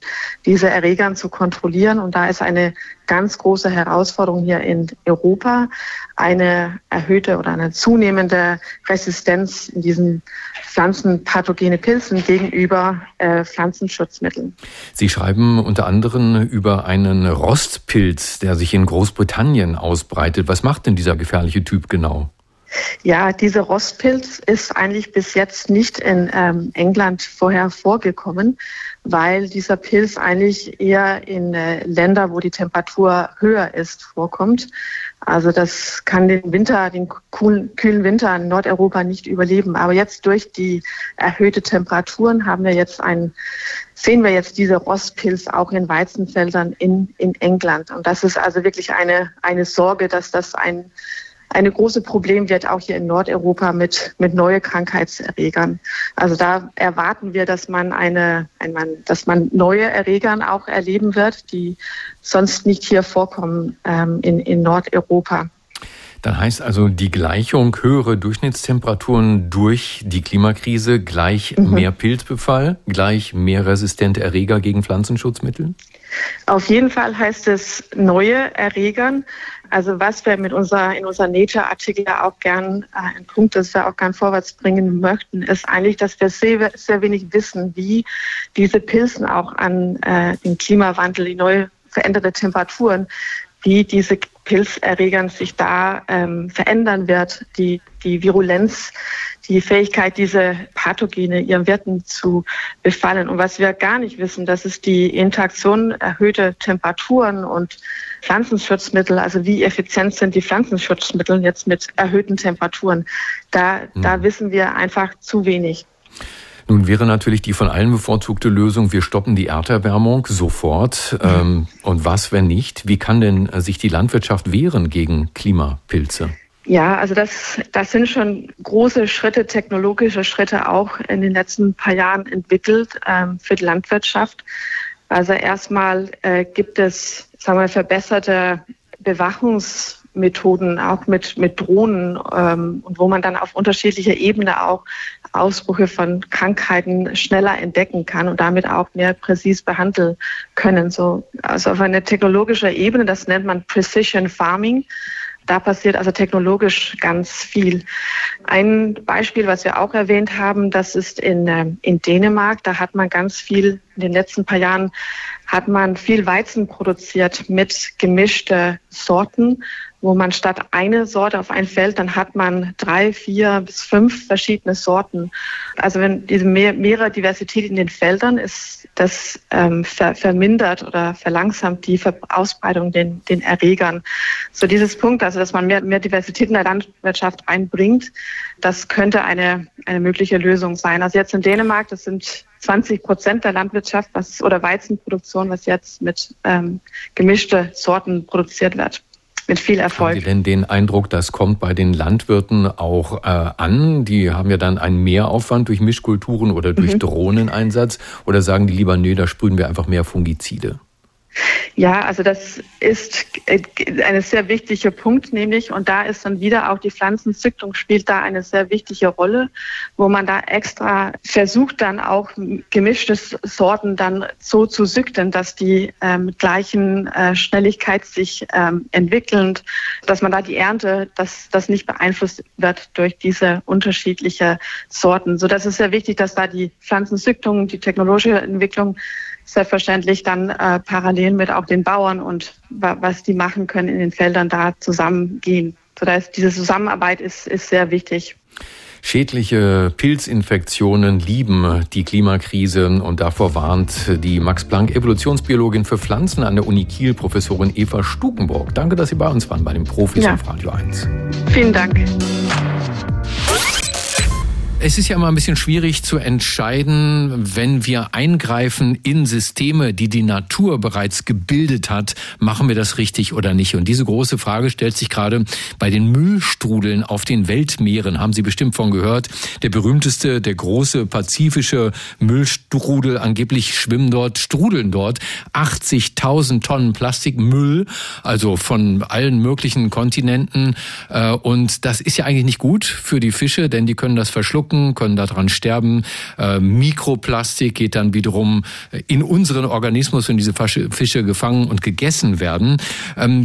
diese Erregern zu kontrollieren. Und da ist eine ganz große Herausforderung hier in Europa, eine erhöhte oder eine zunehmende Resistenz in diesen pflanzenpathogenen Pilzen gegenüber Pflanzenschutzmitteln. Sie schreiben unter anderem über einen Rostpilz, der sich in Großbritannien ausbreitet. Was macht denn dieser gefährliche Typ genau? Ja, dieser Rostpilz ist eigentlich bis jetzt nicht in England vorher vorgekommen, weil dieser Pilz eigentlich eher in Länder, wo die Temperatur höher ist, vorkommt. Also das kann den kühlen Winter in Nordeuropa nicht überleben. Aber jetzt durch die erhöhten Temperaturen sehen wir jetzt diese Rostpilz auch in Weizenfeldern in England. Und das ist also wirklich eine Sorge, dass das eine große Problem wird auch hier in Nordeuropa mit neuen Krankheitserregern. Also da erwarten wir, dass man neue Erregern auch erleben wird, die sonst nicht hier vorkommen in Nordeuropa. Dann heißt also die Gleichung höhere Durchschnittstemperaturen durch die Klimakrise gleich mehr Pilzbefall, gleich mehr resistente Erreger gegen Pflanzenschutzmittel? Auf jeden Fall heißt es neue Erregern. Also was wir in unser Nature-Artikel auch gern, ein Punkt, das wir auch gern vorwärts bringen möchten, ist eigentlich, dass wir sehr, sehr wenig wissen, wie diese Pilzen auch an den Klimawandel, die neu veränderte Temperaturen, wie diese Pilzerregern sich da verändern wird, die Virulenz, die Fähigkeit, diese Pathogene ihren Wirten zu befallen. Und was wir gar nicht wissen, das ist die Interaktion erhöhter Temperaturen und Pflanzenschutzmittel, also wie effizient sind die Pflanzenschutzmittel jetzt mit erhöhten Temperaturen. Da wissen wir einfach zu wenig. Nun wäre natürlich die von allen bevorzugte Lösung, wir stoppen die Erderwärmung sofort. Und was, wenn nicht? Wie kann denn sich die Landwirtschaft wehren gegen Klimapilze? Ja, also das sind schon große Schritte, technologische Schritte auch in den letzten paar Jahren entwickelt für die Landwirtschaft. Also erstmal gibt es, verbesserte Bewachungsmethoden, auch mit Drohnen, und wo man dann auf unterschiedlicher Ebene auch Ausbrüche von Krankheiten schneller entdecken kann und damit auch mehr präzis behandeln können. Also auf einer technologischen Ebene, das nennt man Precision Farming. Da passiert also technologisch ganz viel. Ein Beispiel, was wir auch erwähnt haben, das ist in Dänemark. Da hat man ganz viel, in den letzten paar Jahren hat man viel Weizen produziert mit gemischten Sorten, wo man statt eine Sorte auf ein Feld, dann hat man 3, 4 bis 5 verschiedene Sorten. Also wenn diese mehrere Diversität in den Feldern ist, das vermindert oder verlangsamt die Ausbreitung den Erregern. So dieses Punkt, also dass man mehr Diversität in der Landwirtschaft einbringt, das könnte eine mögliche Lösung sein. Also jetzt in Dänemark, das sind 20% der Landwirtschaft oder Weizenproduktion, was jetzt mit gemischten Sorten produziert wird. Mit viel Erfolg. Haben Sie denn den Eindruck, das kommt bei den Landwirten auch an? Die haben ja dann einen Mehraufwand durch Mischkulturen oder durch Drohneneinsatz. Oder sagen die lieber, nee, da sprühen wir einfach mehr Fungizide? Ja, also das ist ein sehr wichtiger Punkt nämlich, und da ist dann wieder auch die Pflanzenzüchtung spielt da eine sehr wichtige Rolle, wo man da extra versucht dann auch gemischte Sorten dann so zu züchten, dass die mit gleichen Schnelligkeit sich entwickeln, dass man da die Ernte, dass das nicht beeinflusst wird durch diese unterschiedlichen Sorten. So, das ist sehr wichtig, dass da die Pflanzenzüchtung, die technologische Entwicklung selbstverständlich dann parallel mit auch den Bauern und was die machen können in den Feldern da zusammengehen. So, da ist diese Zusammenarbeit ist sehr wichtig. Schädliche Pilzinfektionen lieben die Klimakrise, und davor warnt die Max-Planck-Evolutionsbiologin für Pflanzen an der Uni Kiel, Professorin Eva Stukenbrock. Danke, dass Sie bei uns waren bei den Profis auf Radio 1. Vielen Dank. Es ist ja immer ein bisschen schwierig zu entscheiden, wenn wir eingreifen in Systeme, die die Natur bereits gebildet hat, machen wir das richtig oder nicht? Und diese große Frage stellt sich gerade bei den Müllstrudeln auf den Weltmeeren. Haben Sie bestimmt von gehört. Der berühmteste, der große pazifische Müllstrudel. Angeblich strudeln dort 80.000 Tonnen Plastikmüll, also von allen möglichen Kontinenten. Und das ist ja eigentlich nicht gut für die Fische, denn die können das verschlucken, können daran sterben. Mikroplastik geht dann wiederum in unseren Organismus, wenn diese Fische gefangen und gegessen werden.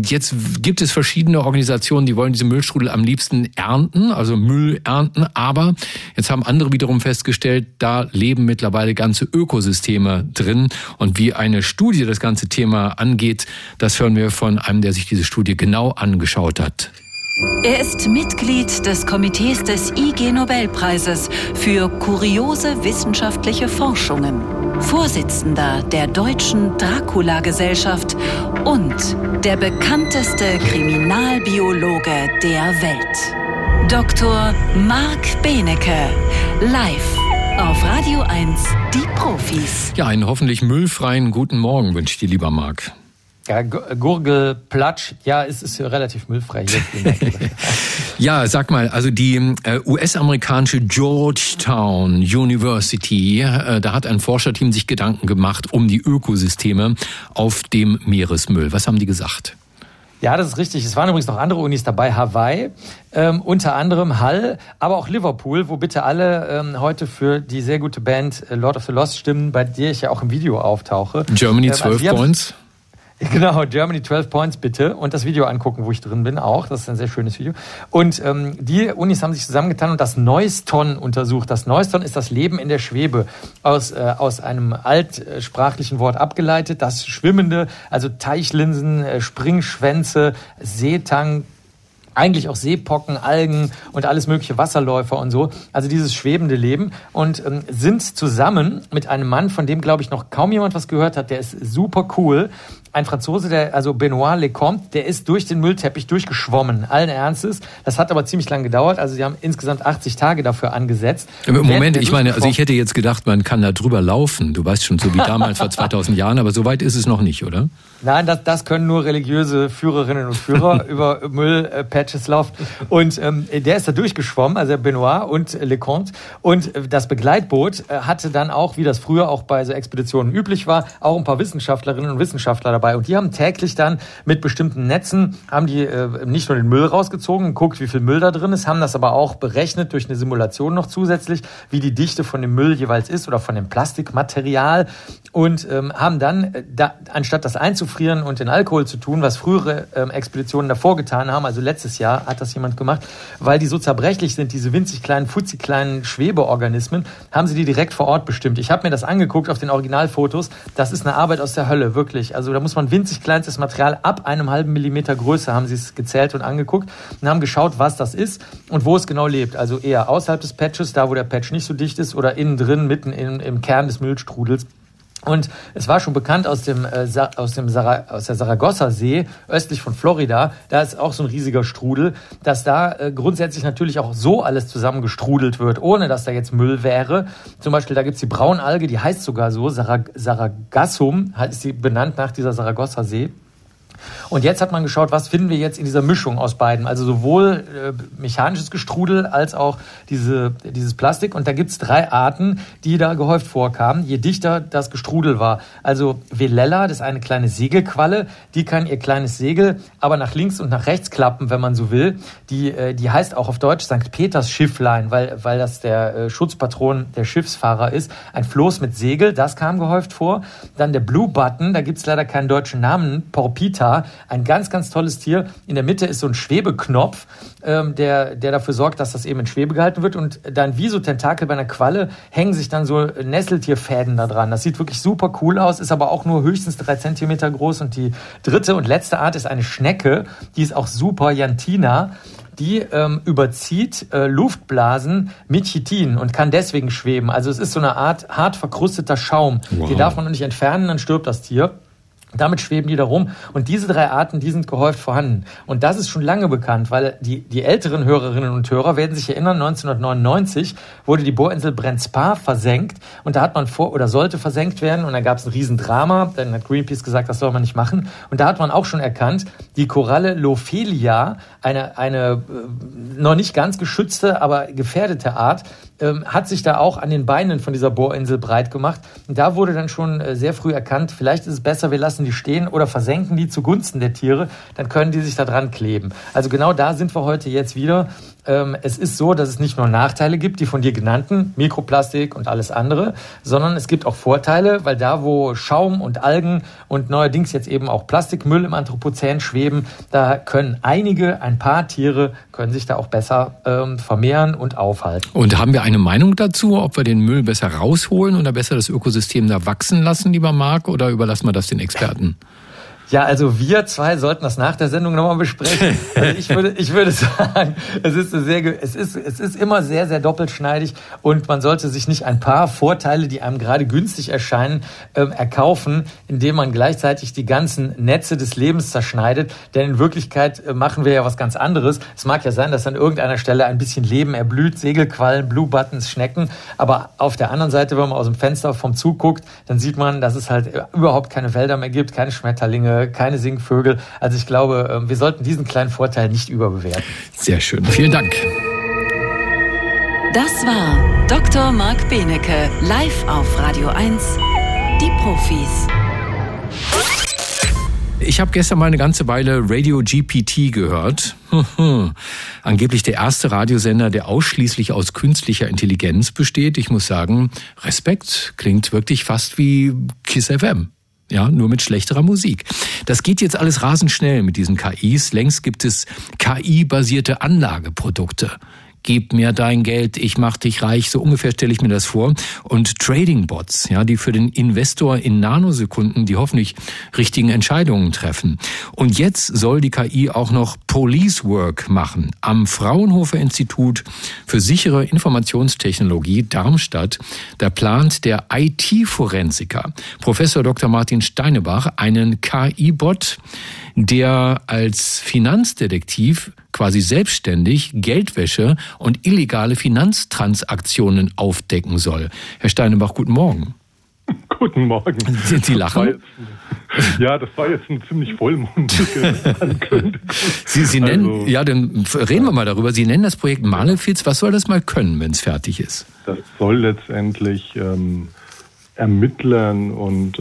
Jetzt gibt es verschiedene Organisationen, die wollen diese Müllstrudel am liebsten ernten, also Müll ernten. Aber jetzt haben andere wiederum festgestellt, da leben mittlerweile ganze Ökosysteme drin. Und wie eine Studie das ganze Thema angeht, das hören wir von einem, der sich diese Studie genau angeschaut hat. Er ist Mitglied des Komitees des IG Nobelpreises für kuriose wissenschaftliche Forschungen, Vorsitzender der Deutschen Dracula-Gesellschaft und der bekannteste Kriminalbiologe der Welt. Dr. Marc Benecke, live auf Radio 1, die Profis. Ja, einen hoffentlich müllfreien guten Morgen wünsche ich dir, lieber Marc. Ja, Gurgel, Platsch, ja, es ist relativ müllfrei hier. Ja, sag mal, also die US-amerikanische Georgetown University, da hat ein Forscherteam sich Gedanken gemacht um die Ökosysteme auf dem Meeresmüll. Was haben die gesagt? Ja, das ist richtig. Es waren übrigens noch andere Unis dabei, Hawaii, unter anderem Hull, aber auch Liverpool, wo bitte alle heute für die sehr gute Band Lord of the Lost stimmen, bei der ich ja auch im Video auftauche. Germany 12 Points. Genau, Germany 12 Points bitte, und das Video angucken, wo ich drin bin auch. Das ist ein sehr schönes Video. Und die Unis haben sich zusammengetan und das Neuston untersucht. Das Neuston ist das Leben in der Schwebe, aus einem altsprachlichen Wort abgeleitet. Das Schwimmende, also Teichlinsen, Springschwänze, Seetang, eigentlich auch Seepocken, Algen und alles mögliche, Wasserläufer und so. Also dieses schwebende Leben, und sind zusammen mit einem Mann, von dem, glaube ich, noch kaum jemand was gehört hat. Der ist super cool. Ein Franzose, also Benoit Lecomte, der ist durch den Müllteppich durchgeschwommen, allen Ernstes. Das hat aber ziemlich lang gedauert. Also sie haben insgesamt 80 Tage dafür angesetzt. Moment, ich meine, also ich hätte jetzt gedacht, man kann da drüber laufen. Du weißt schon, so wie damals vor 2000 Jahren, aber so weit ist es noch nicht, oder? Nein, das können nur religiöse Führerinnen und Führer über Müllpatches laufen. Und der ist da durchgeschwommen, also Benoit und Lecomte. Und das Begleitboot hatte dann auch, wie das früher auch bei so Expeditionen üblich war, auch ein paar Wissenschaftlerinnen und Wissenschaftler dabei. Und die haben täglich dann mit bestimmten Netzen, haben die nicht nur den Müll rausgezogen und guckt, wie viel Müll da drin ist, haben das aber auch berechnet durch eine Simulation noch zusätzlich, wie die Dichte von dem Müll jeweils ist oder von dem Plastikmaterial, und haben dann, anstatt das einzufrieren und den Alkohol zu tun, was frühere Expeditionen davor getan haben, also letztes Jahr hat das jemand gemacht, weil die so zerbrechlich sind, diese winzig kleinen, futzig kleinen Schwebeorganismen, haben sie die direkt vor Ort bestimmt. Ich habe mir das angeguckt auf den Originalfotos, das ist eine Arbeit aus der Hölle, wirklich. Also da muss muss man winzig kleinstes Material ab einem halben Millimeter Größe, haben sie es gezählt und angeguckt und haben geschaut, was das ist und wo es genau lebt. Also eher außerhalb des Patches, da wo der Patch nicht so dicht ist, oder innen drin, mitten im Kern des Müllstrudels. Und es war schon bekannt aus der Saragossa-See, östlich von Florida, da ist auch so ein riesiger Strudel, dass da grundsätzlich natürlich auch so alles zusammengestrudelt wird, ohne dass da jetzt Müll wäre. Zum Beispiel, da gibt's die Braunalge, die heißt sogar so, Sargassum, ist sie benannt nach dieser Saragossa-See. Und jetzt hat man geschaut, was finden wir jetzt in dieser Mischung aus beiden, also sowohl mechanisches Gestrudel als auch dieses Plastik. Und da gibt es 3 Arten, die da gehäuft vorkamen, je dichter das Gestrudel war. Also Velella, das ist eine kleine Segelqualle, die kann ihr kleines Segel aber nach links und nach rechts klappen, wenn man so will. Die heißt auch auf Deutsch St. Peters Schifflein, weil das der Schutzpatron der Schiffsfahrer ist. Ein Floß mit Segel, das kam gehäuft vor. Dann der Blue Button, da gibt es leider keinen deutschen Namen, Porpita. Ein ganz, ganz tolles Tier. In der Mitte ist so ein Schwebeknopf, der dafür sorgt, dass das eben in Schwebe gehalten wird. Und dann wie so Tentakel bei einer Qualle hängen sich dann so Nesseltierfäden da dran. Das sieht wirklich super cool aus, ist aber auch nur höchstens 3 Zentimeter groß. Und die dritte und letzte Art ist eine Schnecke. Die ist auch super, Jantina. Die überzieht Luftblasen mit Chitin und kann deswegen schweben. Also es ist so eine Art hart verkrusteter Schaum. Wow. Die darf man nicht entfernen, dann stirbt das Tier. Damit schweben die da rum. Und diese 3 Arten, die sind gehäuft vorhanden. Und das ist schon lange bekannt, weil die älteren Hörerinnen und Hörer werden sich erinnern, 1999 wurde die Bohrinsel Brent-Spar versenkt. Und da hat man sollte versenkt werden. Und da gab es ein Riesendrama. Dann hat Greenpeace gesagt, das soll man nicht machen. Und da hat man auch schon erkannt, die Koralle Lophelia, eine noch nicht ganz geschützte, aber gefährdete Art, hat sich da auch an den Beinen von dieser Bohrinsel breit gemacht. Und da wurde dann schon sehr früh erkannt, vielleicht ist es besser, wir lassen die stehen oder versenken die zugunsten der Tiere, dann können die sich da dran kleben. Also genau da sind wir heute jetzt wieder. Es ist so, dass es nicht nur Nachteile gibt, die von dir genannten, Mikroplastik und alles andere, sondern es gibt auch Vorteile, weil da, wo Schaum und Algen und neuerdings jetzt eben auch Plastikmüll im Anthropozän schweben, da können ein paar Tiere können sich da auch besser vermehren und aufhalten. Und haben wir eine Meinung dazu, ob wir den Müll besser rausholen oder besser das Ökosystem da wachsen lassen, lieber Marc, oder überlassen wir das den Experten? Ja, also wir 2 sollten das nach der Sendung nochmal besprechen. Also ich würde sagen, es ist immer sehr, sehr doppelschneidig und man sollte sich nicht ein paar Vorteile, die einem gerade günstig erscheinen, erkaufen, indem man gleichzeitig die ganzen Netze des Lebens zerschneidet. Denn in Wirklichkeit machen wir ja was ganz anderes. Es mag ja sein, dass an irgendeiner Stelle ein bisschen Leben erblüht, Segelquallen, Blue Buttons, Schnecken. Aber auf der anderen Seite, wenn man aus dem Fenster vom Zug guckt, dann sieht man, dass es halt überhaupt keine Wälder mehr gibt, keine Schmetterlinge, keine Singvögel. Also ich glaube, wir sollten diesen kleinen Vorteil nicht überbewerten. Sehr schön. Vielen Dank. Das war Dr. Marc Benecke live auf Radio 1. Die Profis. Ich habe gestern mal eine ganze Weile Radio GPT gehört. Angeblich der erste Radiosender, der ausschließlich aus künstlicher Intelligenz besteht. Ich muss sagen, Respekt, klingt wirklich fast wie KISS FM. Ja, nur mit schlechterer Musik. Das geht jetzt alles rasend schnell mit diesen KIs. Längst gibt es KI-basierte Anlageprodukte. Gib mir dein Geld, ich mach dich reich, so ungefähr stelle ich mir das vor. Und Trading-Bots, ja, die für den Investor in Nanosekunden die hoffentlich richtigen Entscheidungen treffen. Und jetzt soll die KI auch noch Police Work machen. Am Fraunhofer-Institut für sichere Informationstechnologie Darmstadt, da plant der IT-Forensiker Professor Dr. Martin Steinebach einen KI-Bot, der als Finanzdetektiv quasi selbstständig Geldwäsche und illegale Finanztransaktionen aufdecken soll. Herr Steinebach, guten Morgen. Guten Morgen. Sie lachen? Das war jetzt ein ziemlich vollmundiges Ankündigung. Sie nennen, also, ja, dann reden wir mal darüber. Sie nennen das Projekt Malefiz. Was soll das mal können, wenn es fertig ist? Das soll letztendlich Ermittlern und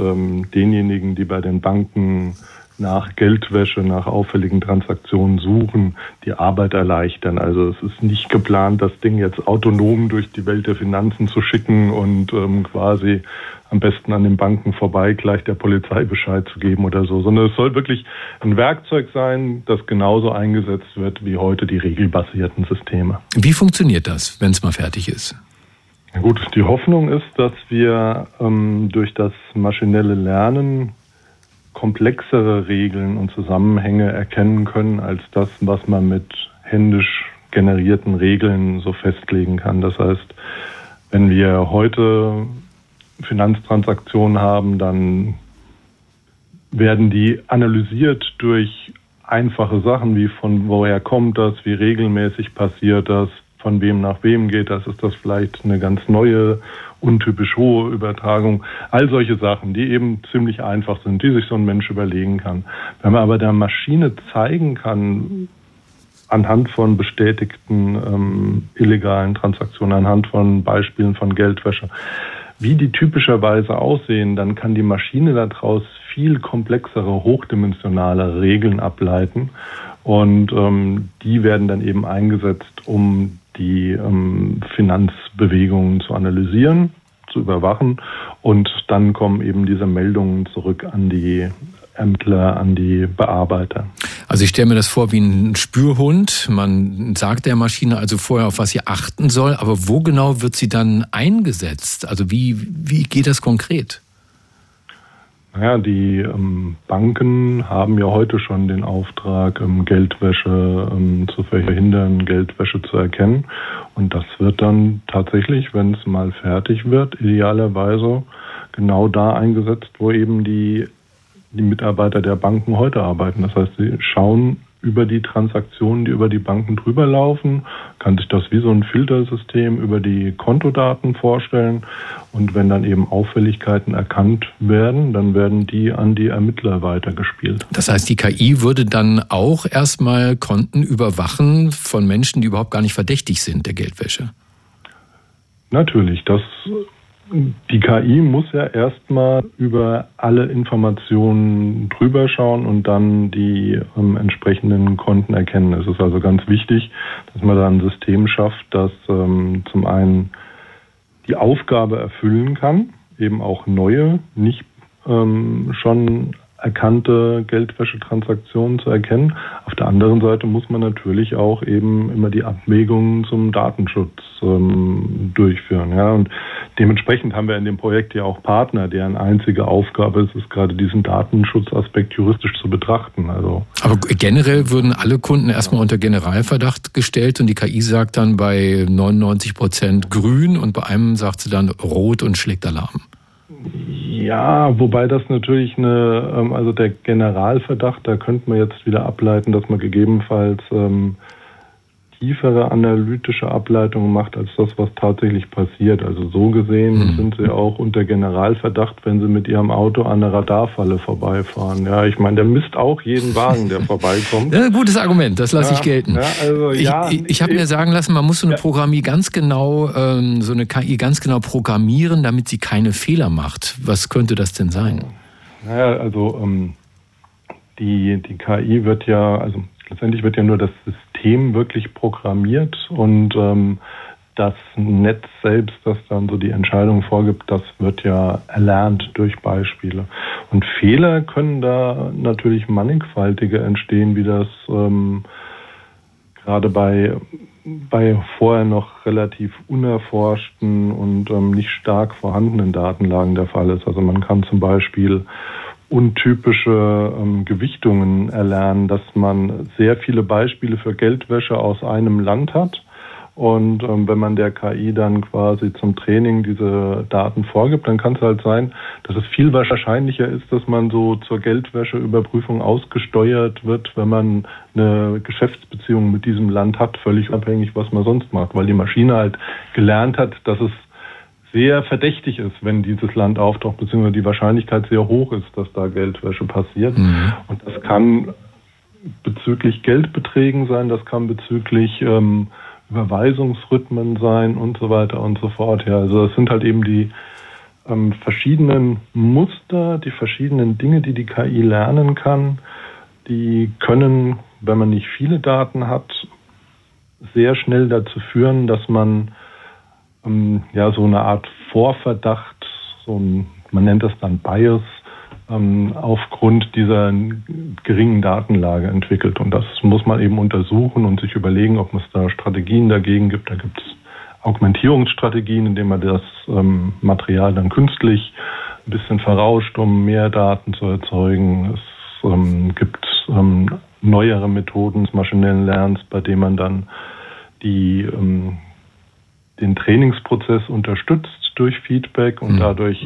denjenigen, die bei den Banken nach Geldwäsche, nach auffälligen Transaktionen suchen, die Arbeit erleichtern. Also es ist nicht geplant, das Ding jetzt autonom durch die Welt der Finanzen zu schicken und quasi am besten an den Banken vorbei gleich der Polizei Bescheid zu geben oder so, sondern es soll wirklich ein Werkzeug sein, das genauso eingesetzt wird wie heute die regelbasierten Systeme. Wie funktioniert das, wenn es mal fertig ist? Gut, die Hoffnung ist, dass wir durch das maschinelle Lernen komplexere Regeln und Zusammenhänge erkennen können als das, was man mit händisch generierten Regeln so festlegen kann. Das heißt, wenn wir heute Finanztransaktionen haben, dann werden die analysiert durch einfache Sachen wie von woher kommt das, wie regelmäßig passiert das, von wem nach wem geht das, ist das vielleicht eine ganz neue, untypisch hohe Übertragung. All solche Sachen, die eben ziemlich einfach sind, die sich so ein Mensch überlegen kann. Wenn man aber der Maschine zeigen kann, anhand von bestätigten illegalen Transaktionen, anhand von Beispielen von Geldwäsche, wie die typischerweise aussehen, dann kann die Maschine daraus viel komplexere, hochdimensionale Regeln ableiten. Und die werden dann eben eingesetzt, um die Finanzbewegungen zu analysieren, zu überwachen. Und dann kommen eben diese Meldungen zurück an die Ämter, an die Bearbeiter. Also ich stelle mir das vor wie ein Spürhund. Man sagt der Maschine also vorher, auf was sie achten soll. Aber wo genau wird sie dann eingesetzt? Also wie geht das konkret? Naja, die Banken haben ja heute schon den Auftrag, Geldwäsche zu verhindern, Geldwäsche zu erkennen. Und das wird dann tatsächlich, wenn es mal fertig wird, idealerweise genau da eingesetzt, wo eben die Mitarbeiter der Banken heute arbeiten. Das heißt, sie schauen über die Transaktionen, die über die Banken drüber laufen, kann sich das wie so ein Filtersystem über die Kontodaten vorstellen. Und wenn dann eben Auffälligkeiten erkannt werden, dann werden die an die Ermittler weitergespielt. Das heißt, die KI würde dann auch erstmal Konten überwachen von Menschen, die überhaupt gar nicht verdächtig sind der Geldwäsche? Natürlich, die KI muss ja erstmal über alle Informationen drüber schauen und dann die entsprechenden Konten erkennen. Es ist also ganz wichtig, dass man da ein System schafft, das zum einen die Aufgabe erfüllen kann, eben auch neue, nicht schon erkannte Geldwäschetransaktionen zu erkennen. Auf der anderen Seite muss man natürlich auch eben immer die Abwägungen zum Datenschutz durchführen. Ja. Und dementsprechend haben wir in dem Projekt ja auch Partner, deren einzige Aufgabe ist gerade diesen Datenschutzaspekt juristisch zu betrachten. Also aber generell würden alle Kunden erstmal unter Generalverdacht gestellt und die KI sagt dann bei 99% grün und bei einem sagt sie dann rot und schlägt Alarm. Ja, wobei das natürlich also der Generalverdacht, da könnte man jetzt wieder ableiten, dass man gegebenenfalls tiefere analytische Ableitungen macht, als das, was tatsächlich passiert. Also so gesehen sind sie auch unter Generalverdacht, wenn sie mit ihrem Auto an der Radarfalle vorbeifahren. Ja, ich meine, der misst auch jeden Wagen, der vorbeikommt. Ja, gutes Argument, das lasse ich gelten. Ja, also, ich habe mir sagen lassen, man muss so eine Programmie ganz genau, so eine KI ganz genau programmieren, damit sie keine Fehler macht. Was könnte das denn sein? Naja, also die KI wird ja, also letztendlich wird ja nur das System wirklich programmiert und das Netz selbst, das dann so die Entscheidung vorgibt, das wird ja erlernt durch Beispiele. Und Fehler können da natürlich mannigfaltige entstehen, wie das gerade bei vorher noch relativ unerforschten und nicht stark vorhandenen Datenlagen der Fall ist. Also man kann zum Beispiel untypische Gewichtungen erlernen, dass man sehr viele Beispiele für Geldwäsche aus einem Land hat. Und wenn man der KI dann quasi zum Training diese Daten vorgibt, dann kann es halt sein, dass es viel wahrscheinlicher ist, dass man so zur Geldwäscheüberprüfung ausgesteuert wird, wenn man eine Geschäftsbeziehung mit diesem Land hat, völlig abhängig, was man sonst macht, weil die Maschine halt gelernt hat, dass es sehr verdächtig ist, wenn dieses Land auftaucht, beziehungsweise die Wahrscheinlichkeit sehr hoch ist, dass da Geldwäsche passiert. Mhm. Und das kann bezüglich Geldbeträgen sein, das kann bezüglich Überweisungsrhythmen sein und so weiter und so fort. Ja, also das sind halt eben die verschiedenen Muster, die verschiedenen Dinge, die die KI lernen kann, die können, wenn man nicht viele Daten hat, sehr schnell dazu führen, dass man so eine Art Vorverdacht, man nennt das dann Bias, aufgrund dieser geringen Datenlage entwickelt. Und das muss man eben untersuchen und sich überlegen, ob es da Strategien dagegen gibt. Da gibt es Augmentierungsstrategien, indem man das Material dann künstlich ein bisschen verrauscht, um mehr Daten zu erzeugen. Es gibt neuere Methoden des maschinellen Lernens, bei denen man dann den Trainingsprozess unterstützt durch Feedback und dadurch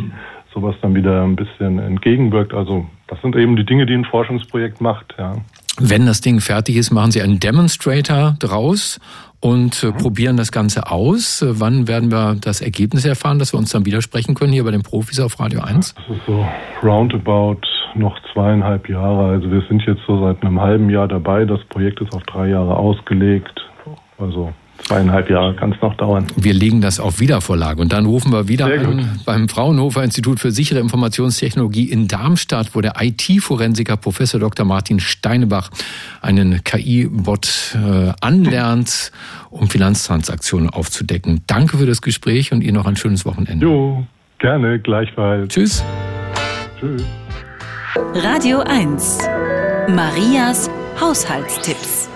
sowas dann wieder ein bisschen entgegenwirkt. Also das sind eben die Dinge, die ein Forschungsprojekt macht. Ja. Wenn das Ding fertig ist, machen Sie einen Demonstrator draus und probieren das Ganze aus. Wann werden wir das Ergebnis erfahren, dass wir uns dann widersprechen können hier bei den Profis auf Radio 1? Das ist so roundabout noch 2,5 Jahre. Also wir sind jetzt so seit einem halben Jahr dabei. Das Projekt ist auf 3 Jahre ausgelegt. Also 2,5 Jahre kann es noch dauern. Wir legen das auf Wiedervorlage und dann rufen wir wieder an beim Fraunhofer-Institut für sichere Informationstechnologie in Darmstadt, wo der IT-Forensiker Professor Dr. Martin Steinebach einen KI-Bot anlernt, um Finanztransaktionen aufzudecken. Danke für das Gespräch und Ihnen noch ein schönes Wochenende. Jo, gerne, gleichfalls. Tschüss. Tschüss. Radio 1. Marias Haushaltstipps.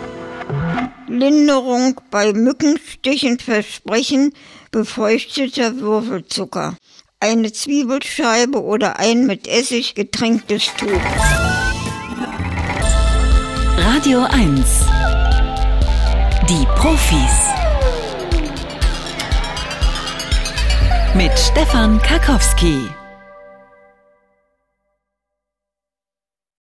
Linderung bei Mückenstichen versprechen, befeuchteter Würfelzucker. Eine Zwiebelscheibe oder ein mit Essig getränktes Tuch. Radio 1. Die Profis. Mit Stefan Karkowski.